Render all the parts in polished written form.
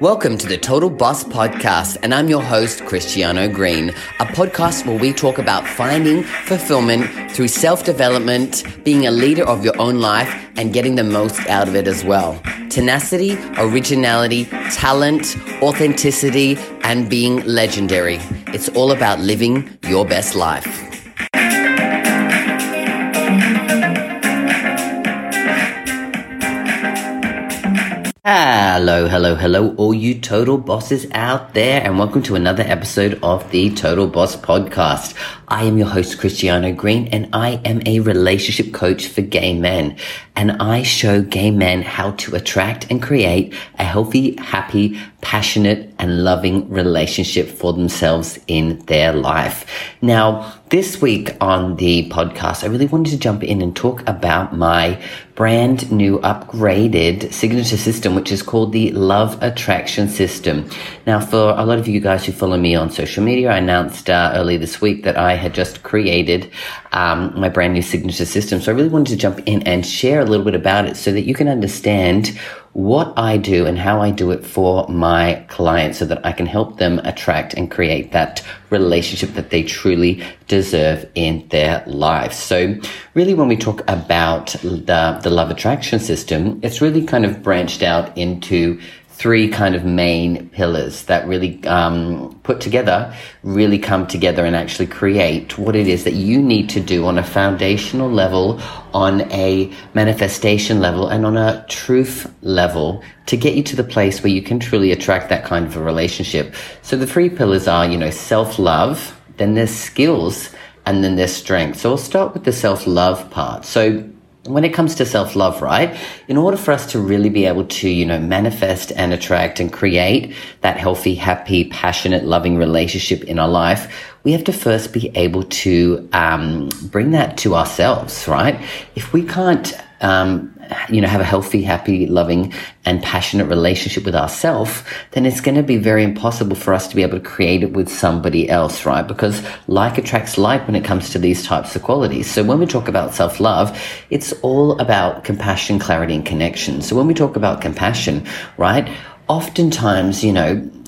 Welcome to the Total Boss Podcast, and I'm your host, Cristiano Green, a podcast where we talk about finding fulfillment through self-development, being a leader of your own life, and getting the most out of it as well. Tenacity, originality, talent, authenticity, and being legendary. It's all about living your best life. Hello, all you total bosses out there, and welcome to another episode of the Total Boss Podcast. I am your host, Cristiano Green, and I am a relationship coach for gay men, and I show gay men how to attract and create a healthy, happy, passionate, and loving relationship for themselves in their life. Now, this week on the podcast, I really wanted to jump in and talk about my brand new upgraded signature system, which is called the Love Attraction System. Now, for a lot of you guys who follow me on social media, I announced early this week that I had just created my brand new signature system. So I really wanted to jump in and share a little bit about it so that you can understand what I do and how I do it for my clients so that I can help them attract and create that relationship that they truly deserve in their life. So really when we talk about the Love Attraction System, it's really kind of branched out into three kind of main pillars that really come together and actually create what it is that you need to do on a foundational level, on a manifestation level, and on a truth level to get you to the place where you can truly attract that kind of a relationship. So the three pillars are, self-love, then there's skills, and then there's strength. So I'll start with the self-love part. So when it comes to self-love, right, in order for us to really be able to, manifest and attract and create that healthy, happy, passionate, loving relationship in our life, we have to first be able to bring that to ourselves, right? If we can't, have a healthy, happy, loving, and passionate relationship with ourselves, then it's going to be very impossible for us to be able to create it with somebody else, right? Because like attracts like when it comes to these types of qualities. So when we talk about self-love, it's all about compassion, clarity, and connection. So when we talk about compassion, right, oftentimes,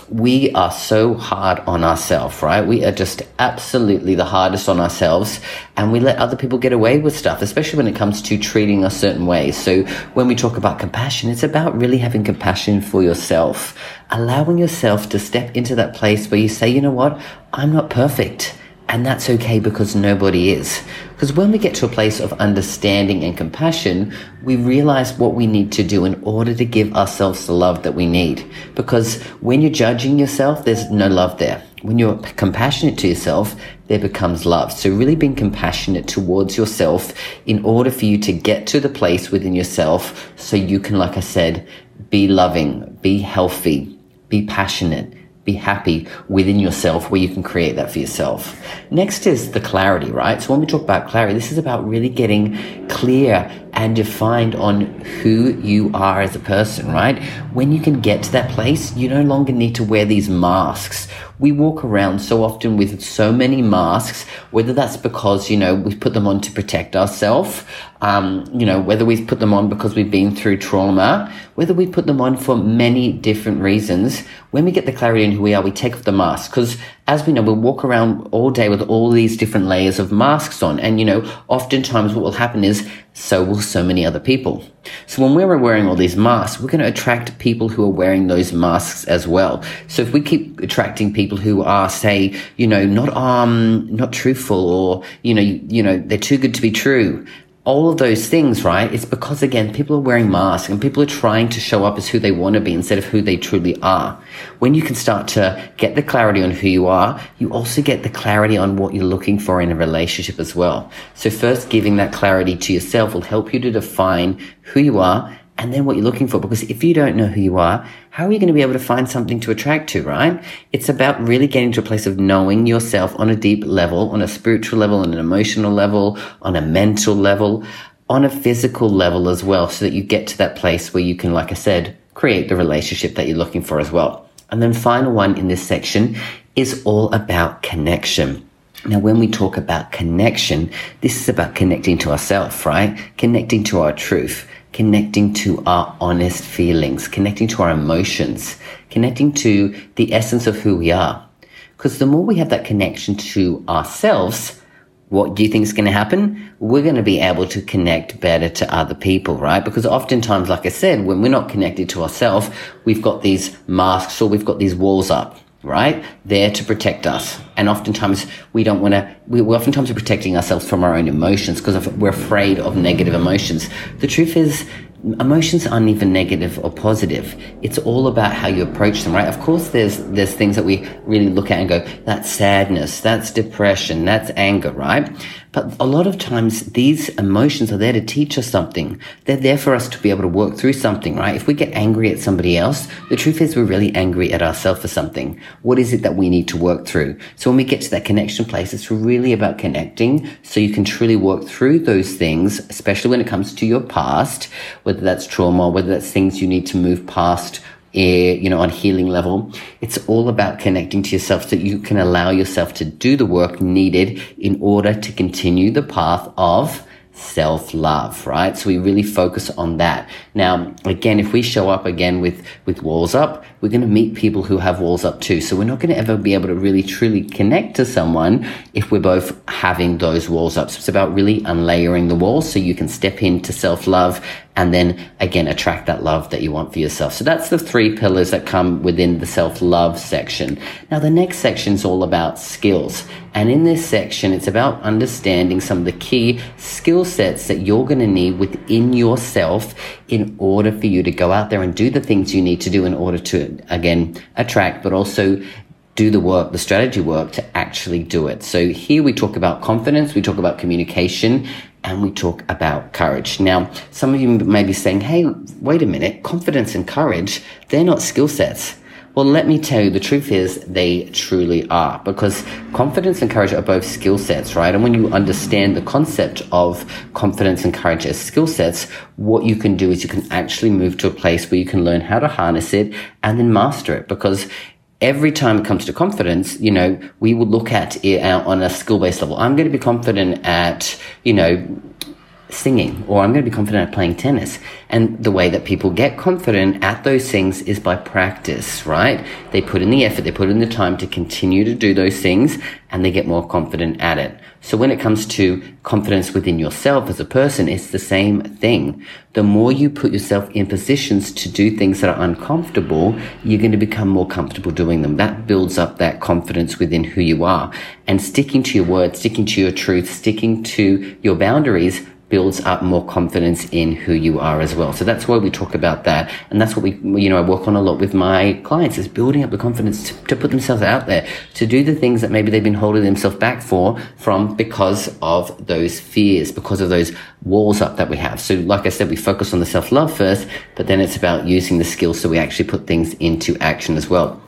we are so hard on ourselves, right? We are just absolutely the hardest on ourselves, and we let other people get away with stuff, especially when it comes to treating us certain ways. So when we talk about compassion, it's about really having compassion for yourself, allowing yourself to step into that place where you say, you know what, I'm not perfect. And that's okay, because nobody is. Because when we get to a place of understanding and compassion, we realize what we need to do in order to give ourselves the love that we need. Because when you're judging yourself, there's no love there. When you're compassionate to yourself, there becomes love. So really being compassionate towards yourself in order for you to get to the place within yourself so you can, like I said, be loving, be healthy, be passionate, be happy within yourself, where you can create that for yourself. Next is the clarity, right? So when we talk about clarity, this is about really getting clear and defined on who you are as a person, right? When you can get to that place, you no longer need to wear these masks. We walk around so often with so many masks, whether that's because, we put them on to protect ourselves, whether we've put them on because we've been through trauma, whether we put them on for many different reasons. When we get the clarity in who we are, we take off the mask, because as we know, we'll walk around all day with all these different layers of masks on. And, oftentimes what will happen is so will so many other people. So when we're wearing all these masks, we're going to attract people who are wearing those masks as well. So if we keep attracting people who are, say, not truthful, or, they're too good to be true, all of those things, right? It's because, again, people are wearing masks and people are trying to show up as who they want to be instead of who they truly are. When you can start to get the clarity on who you are, you also get the clarity on what you're looking for in a relationship as well. So first, giving that clarity to yourself will help you to define who you are and then what you're looking for. Because if you don't know who you are, how are you going to be able to find something to attract to, right? It's about really getting to a place of knowing yourself on a deep level, on a spiritual level, on an emotional level, on a mental level, on a physical level as well, so that you get to that place where you can, like I said, create the relationship that you're looking for as well. And then final one in this section is all about connection. Now, when we talk about connection, this is about connecting to ourselves, right? Connecting to our truth, connecting to our honest feelings, connecting to our emotions, connecting to the essence of who we are. Because the more we have that connection to ourselves, what do you think is going to happen? We're going to be able to connect better to other people, right? Because oftentimes, like I said, when we're not connected to ourselves, we've got these masks or we've got these walls up, right? There to protect us. And oftentimes we don't want to, we're oftentimes protecting ourselves from our own emotions because we're afraid of negative emotions. The truth is, emotions aren't even negative or positive. It's all about how you approach them, right? Of course, there's things that we really look at and go, that's sadness, that's depression, that's anger, right? But a lot of times these emotions are there to teach us something. They're there for us to be able to work through something, right? If we get angry at somebody else, the truth is we're really angry at ourselves for something. What is it that we need to work through? So when we get to that connection place, it's really about connecting so you can truly work through those things, especially when it comes to your past, whether that's trauma, whether that's things you need to move past, you know, on healing level. It's all about connecting to yourself so that you can allow yourself to do the work needed in order to continue the path of self-love, right? So we really focus on that. Now, again, if we show up again with walls up, we're going to meet people who have walls up too. So we're not going to ever be able to really truly connect to someone if we're both having those walls up. So it's about really unlayering the walls so you can step into self-love and then again, attract that love that you want for yourself. So that's the three pillars that come within the self-love section. Now, the next section is all about skills. And in this section, it's about understanding some of the key skill sets that you're going to need within yourself in order for you to go out there and do the things you need to do in order to, again, attract, but also do the work, the strategy work to actually do it. So here we talk about confidence, we talk about communication, and we talk about courage. Now, some of you may be saying, hey, wait a minute, confidence and courage, they're not skill sets. Well, let me tell you, the truth is they truly are, because confidence and courage are both skill sets, right? And when you understand the concept of confidence and courage as skill sets, what you can do is you can actually move to a place where you can learn how to harness it and then master it. Because every time it comes to confidence, you know, we will look at it on a skill-based level. I'm going to be confident at, you know, singing, or I'm going to be confident at playing tennis. And the way that people get confident at those things is by practice, right? They put in the effort, they put in the time to continue to do those things, and they get more confident at it. So when it comes to confidence within yourself as a person, it's the same thing. The more you put yourself in positions to do things that are uncomfortable, you're going to become more comfortable doing them. That builds up that confidence within who you are. And sticking to your word, sticking to your truth, sticking to your boundaries builds up more confidence in who you are as well. So that's why we talk about that. And that's what we, you know, I work on a lot with my clients, is building up the confidence to put themselves out there, to do the things that maybe they've been holding themselves back from because of those fears, because of those walls up that we have. So like I said, we focus on the self-love first, but then it's about using the skills so we actually put things into action as well.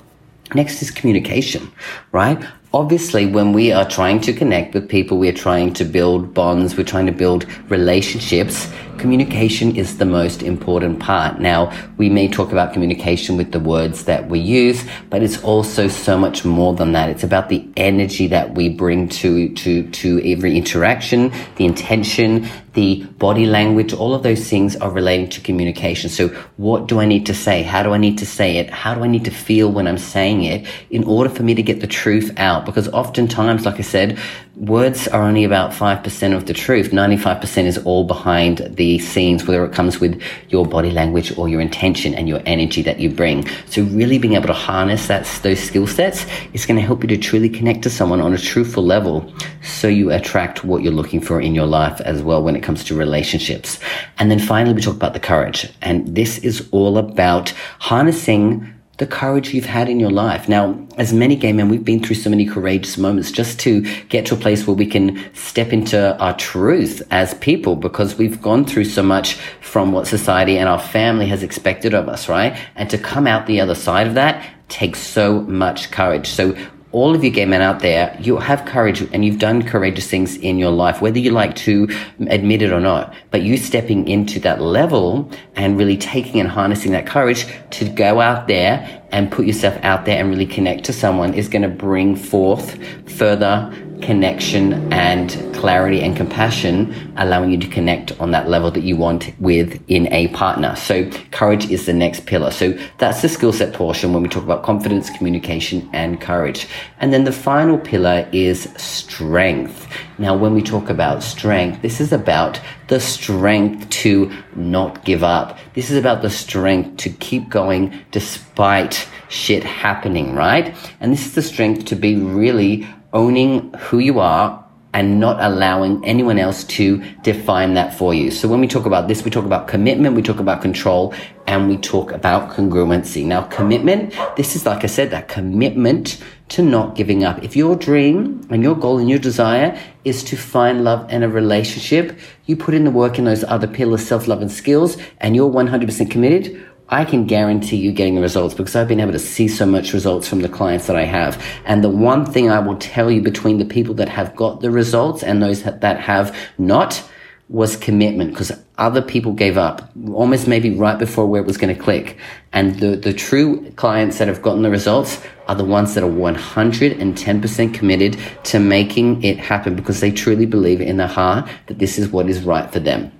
Next is communication, right? Obviously, when we are trying to connect with people, we're trying to build bonds, we're trying to build relationships. Communication is the most important part. Now, we may talk about communication with the words that we use, but it's also so much more than that. It's about the energy that we bring to every interaction, the intention, the body language. All of those things are relating to communication. So what do I need to say? How do I need to say it? How do I need to feel when I'm saying it in order for me to get the truth out? Because oftentimes, like I said, words are only about 5% of the truth. 95% is all behind the scenes, whether it comes with your body language or your intention and your energy that you bring. So really being able to harness those skill sets is going to help you to truly connect to someone on a truthful level so you attract what you're looking for in your life as well when it comes to relationships. And then finally, we talk about the courage. And this is all about harnessing the courage you've had in your life. Now, as many gay men, we've been through so many courageous moments just to get to a place where we can step into our truth as people, because we've gone through so much from what society and our family has expected of us, right? And to come out the other side of that takes so much courage. So all of you gay men out there, you have courage and you've done courageous things in your life, whether you like to admit it or not. But you stepping into that level and really taking and harnessing that courage to go out there and put yourself out there and really connect to someone is going to bring forth further connection and clarity and compassion, allowing you to connect on that level that you want with in a partner. So courage is the next pillar. So that's the skill set portion when we talk about confidence, communication, and courage. And then the final pillar is strength. Now, when we talk about strength, this is about the strength to not give up. This is about the strength to keep going despite shit happening, right? And this is the strength to be really owning who you are and not allowing anyone else to define that for you. So when we talk about this, we talk about commitment, we talk about control, and we talk about congruency. Now, commitment, this is, like I said, that commitment to not giving up. If your dream and your goal and your desire is to find love and a relationship, you put in the work in those other pillars, self-love and skills, and you're 100% committed, I can guarantee you getting the results, because I've been able to see so much results from the clients that I have. And the one thing I will tell you between the people that have got the results and those that have not was commitment, because other people gave up almost maybe right before where it was going to click. And the true clients that have gotten the results are the ones that are 110% committed to making it happen, because they truly believe in their heart that this is what is right for them.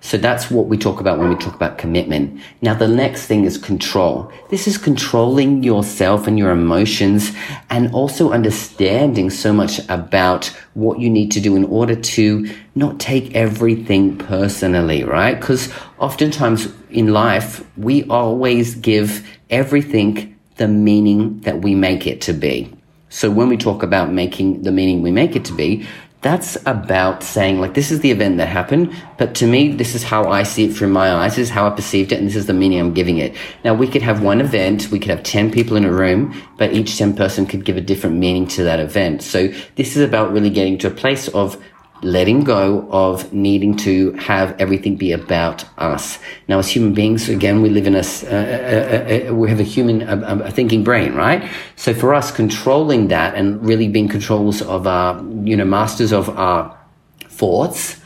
So that's what we talk about when we talk about commitment. Now, the next thing is control. This is controlling yourself and your emotions, and also understanding so much about what you need to do in order to not take everything personally, right? Because oftentimes in life, we always give everything the meaning that we make it to be. So when we talk about making the meaning we make it to be, that's about saying, like, this is the event that happened, but to me, this is how I see it through my eyes, this is how I perceived it, and this is the meaning I'm giving it. Now, we could have one event, we could have 10 people in a room, but each 10 person could give a different meaning to that event. So this is about really getting to a place of letting go of needing to have everything be about us. Now, as human beings, again, we live in we have a human thinking brain, right? So for us, controlling that and really being controls of our, masters of our thoughts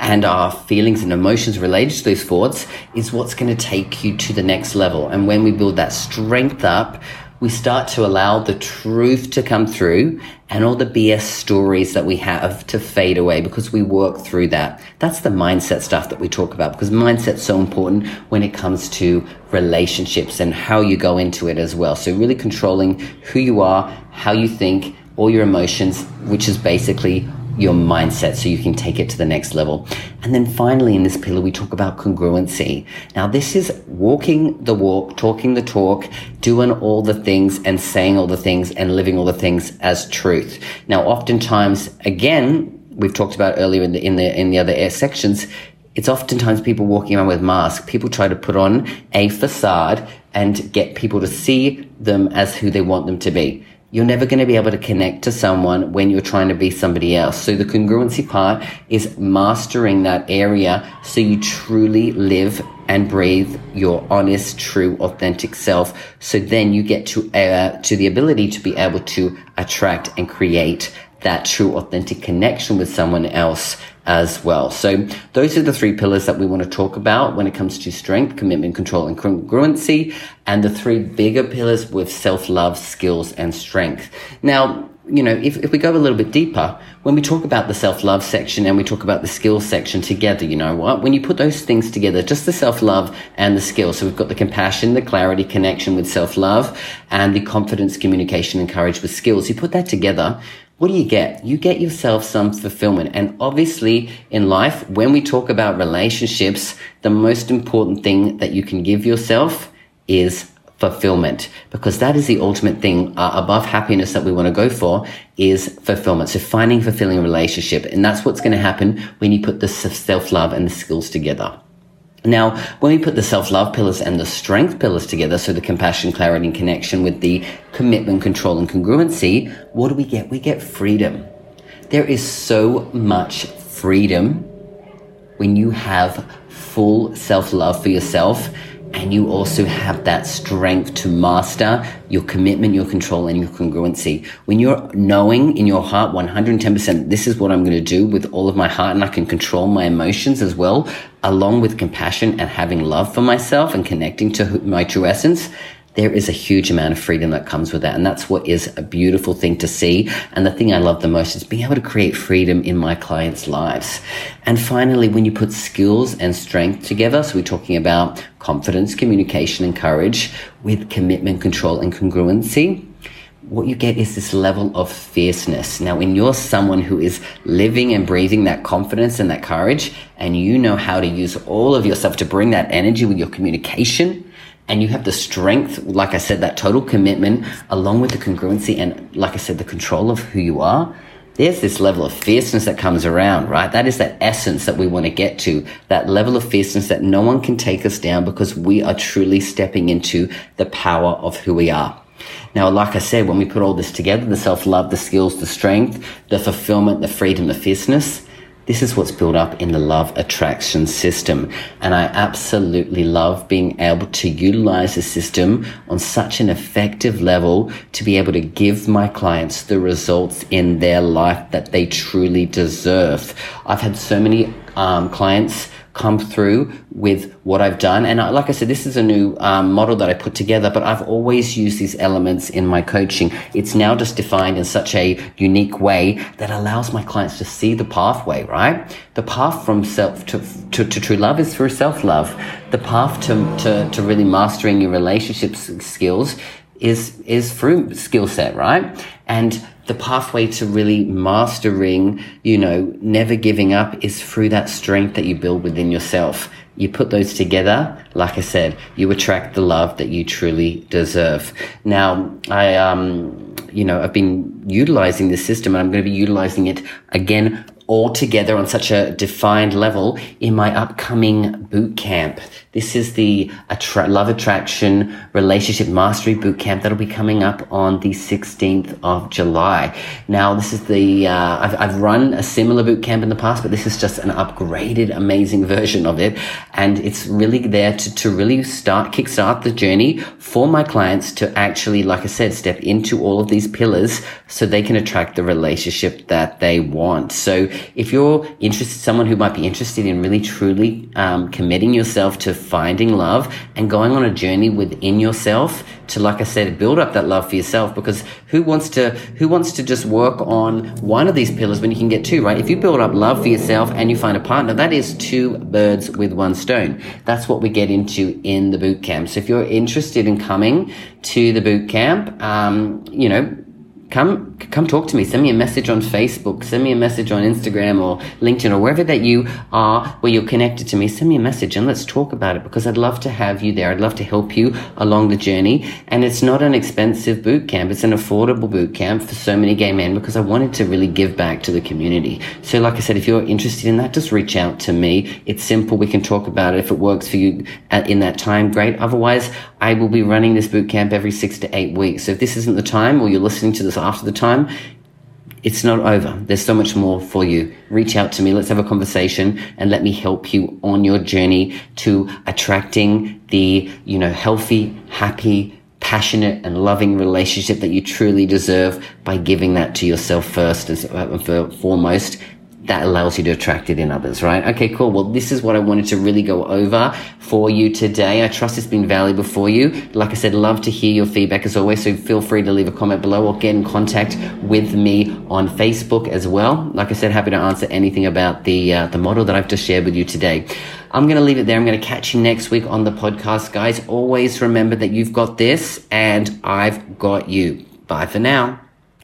and our feelings and emotions related to those thoughts is what's going to take you to the next level. And when we build that strength up, we start to allow the truth to come through and all the BS stories that we have to fade away, because we work through that. That's the mindset stuff that we talk about, because mindset's so important when it comes to relationships and how you go into it as well. So really controlling who you are, how you think, all your emotions, which is basically your mindset, so you can take it to the next level. And then finally, in this pillar, we talk about congruency. Now, this is walking the walk, talking the talk, doing all the things and saying all the things and living all the things as truth. Now, oftentimes, again, we've talked about earlier in the other sections, it's oftentimes people walking around with masks. People try to put on a facade and get people to see them as who they want them to be. You're never going to be able to connect to someone when you're trying to be somebody else. So the congruency part is mastering that area so you truly live and breathe your honest, true, authentic self. So then you get to the ability to be able to attract and create that true, authentic connection with someone else as well. So those are the three pillars that we want to talk about when it comes to strength, commitment, control, and congruency, and the three bigger pillars with self-love, skills, and strength. Now, if we go a little bit deeper, when we talk about the self-love section and we talk about the skills section together, when you put those things together, just the self-love and the skills. So we've got the compassion, the clarity, connection with self-love, and the confidence, communication, and courage with skills. You put that together, what do you get? You get yourself some fulfillment. And obviously in life, when we talk about relationships, the most important thing that you can give yourself is fulfillment, because that is the ultimate thing above happiness that we want to go for is fulfillment. So finding fulfilling relationship. And that's what's going to happen when you put the self-love and the skills together. Now, when we put the self-love pillars and the strength pillars together, so the compassion, clarity, and connection with the commitment, control, and congruency, what do we get? We get freedom. There is so much freedom when you have full self-love for yourself, and you also have that strength to master your commitment, your control, and your congruency. When you're knowing in your heart 110%, this is what I'm going to do with all of my heart, and I can control my emotions as well, along with compassion and having love for myself and connecting to my true essence, there is a huge amount of freedom that comes with that. And that's what is a beautiful thing to see. And the thing I love the most is being able to create freedom in my clients' lives. And finally, when you put skills and strength together, so we're talking about confidence, communication, and courage with commitment, control, and congruency, what you get is this level of fierceness. Now, when you're someone who is living and breathing that confidence and that courage, and you know how to use all of yourself to bring that energy with your communication, and you have the strength, like I said, that total commitment, along with the congruency and, like I said, the control of who you are, there's this level of fierceness that comes around, right? That is that essence that we want to get to, that level of fierceness that no one can take us down, because we are truly stepping into the power of who we are. Now, like I said, when we put all this together, the self-love, the skills, the strength, the fulfillment, the freedom, the fierceness, this is what's built up in the love attraction system. And I absolutely love being able to utilize the system on such an effective level to be able to give my clients the results in their life that they truly deserve. I've had so many clients come through with what I've done. And like I said, this is a new model that I put together, but I've always used these elements in my coaching. It's now just defined in such a unique way that allows my clients to see the pathway, right? The path from self to true love is through self-love. The path to really mastering your relationship skills is through skill set, right? And the pathway to really mastering, you know, never giving up is through that strength that you build within yourself. You put those together, like I said, you attract the love that you truly deserve. Now, I've been utilizing this system, and I'm going to be utilizing it again all together on such a defined level in my upcoming boot camp. This is the Love Attraction Relationship Mastery Boot Camp that'll be coming up on the 16th of July. Now, this is the I've run a similar boot camp in the past, but this is just an upgraded, amazing version of it, and it's really there to really kickstart the journey for my clients to actually, like I said, step into all of these pillars so they can attract the relationship that they want. So, if you're interested, someone who might be interested in really truly committing yourself to finding love and going on a journey within yourself to, like I said, build up that love for yourself, because who wants to just work on one of these pillars when you can get two, right? If you build up love for yourself and you find a partner, that is two birds with one stone. That's what we get into in the boot camp. So if you're interested in coming to the boot camp, come talk to me. Send me a message on Facebook. Send me a message on Instagram or LinkedIn or wherever that you are, where you're connected to me. Send me a message and let's talk about it, because I'd love to have you there. I'd love to help you along the journey. And it's not an expensive boot camp. It's an affordable boot camp for so many gay men, because I wanted to really give back to the community. So like I said, if you're interested in that, just reach out to me. It's simple. We can talk about it. If it works for you in that time, great. Otherwise, I will be running this boot camp every 6 to 8 weeks. So if this isn't the time, or you're listening to this after the time, it's not over. There's so much more for you. Reach out to me. Let's have a conversation and let me help you on your journey to attracting the, healthy, happy, passionate and loving relationship that you truly deserve by giving that to yourself first and foremost. That allows you to attract it in others, right? Okay, cool. Well, this is what I wanted to really go over for you today. I trust it's been valuable for you. Like I said, love to hear your feedback as always, so feel free to leave a comment below or get in contact with me on Facebook as well. Like I said, happy to answer anything about the model that I've just shared with you today. I'm going to leave it there. I'm going to catch you next week on the podcast, guys. Always remember that you've got this and I've got you. Bye for now.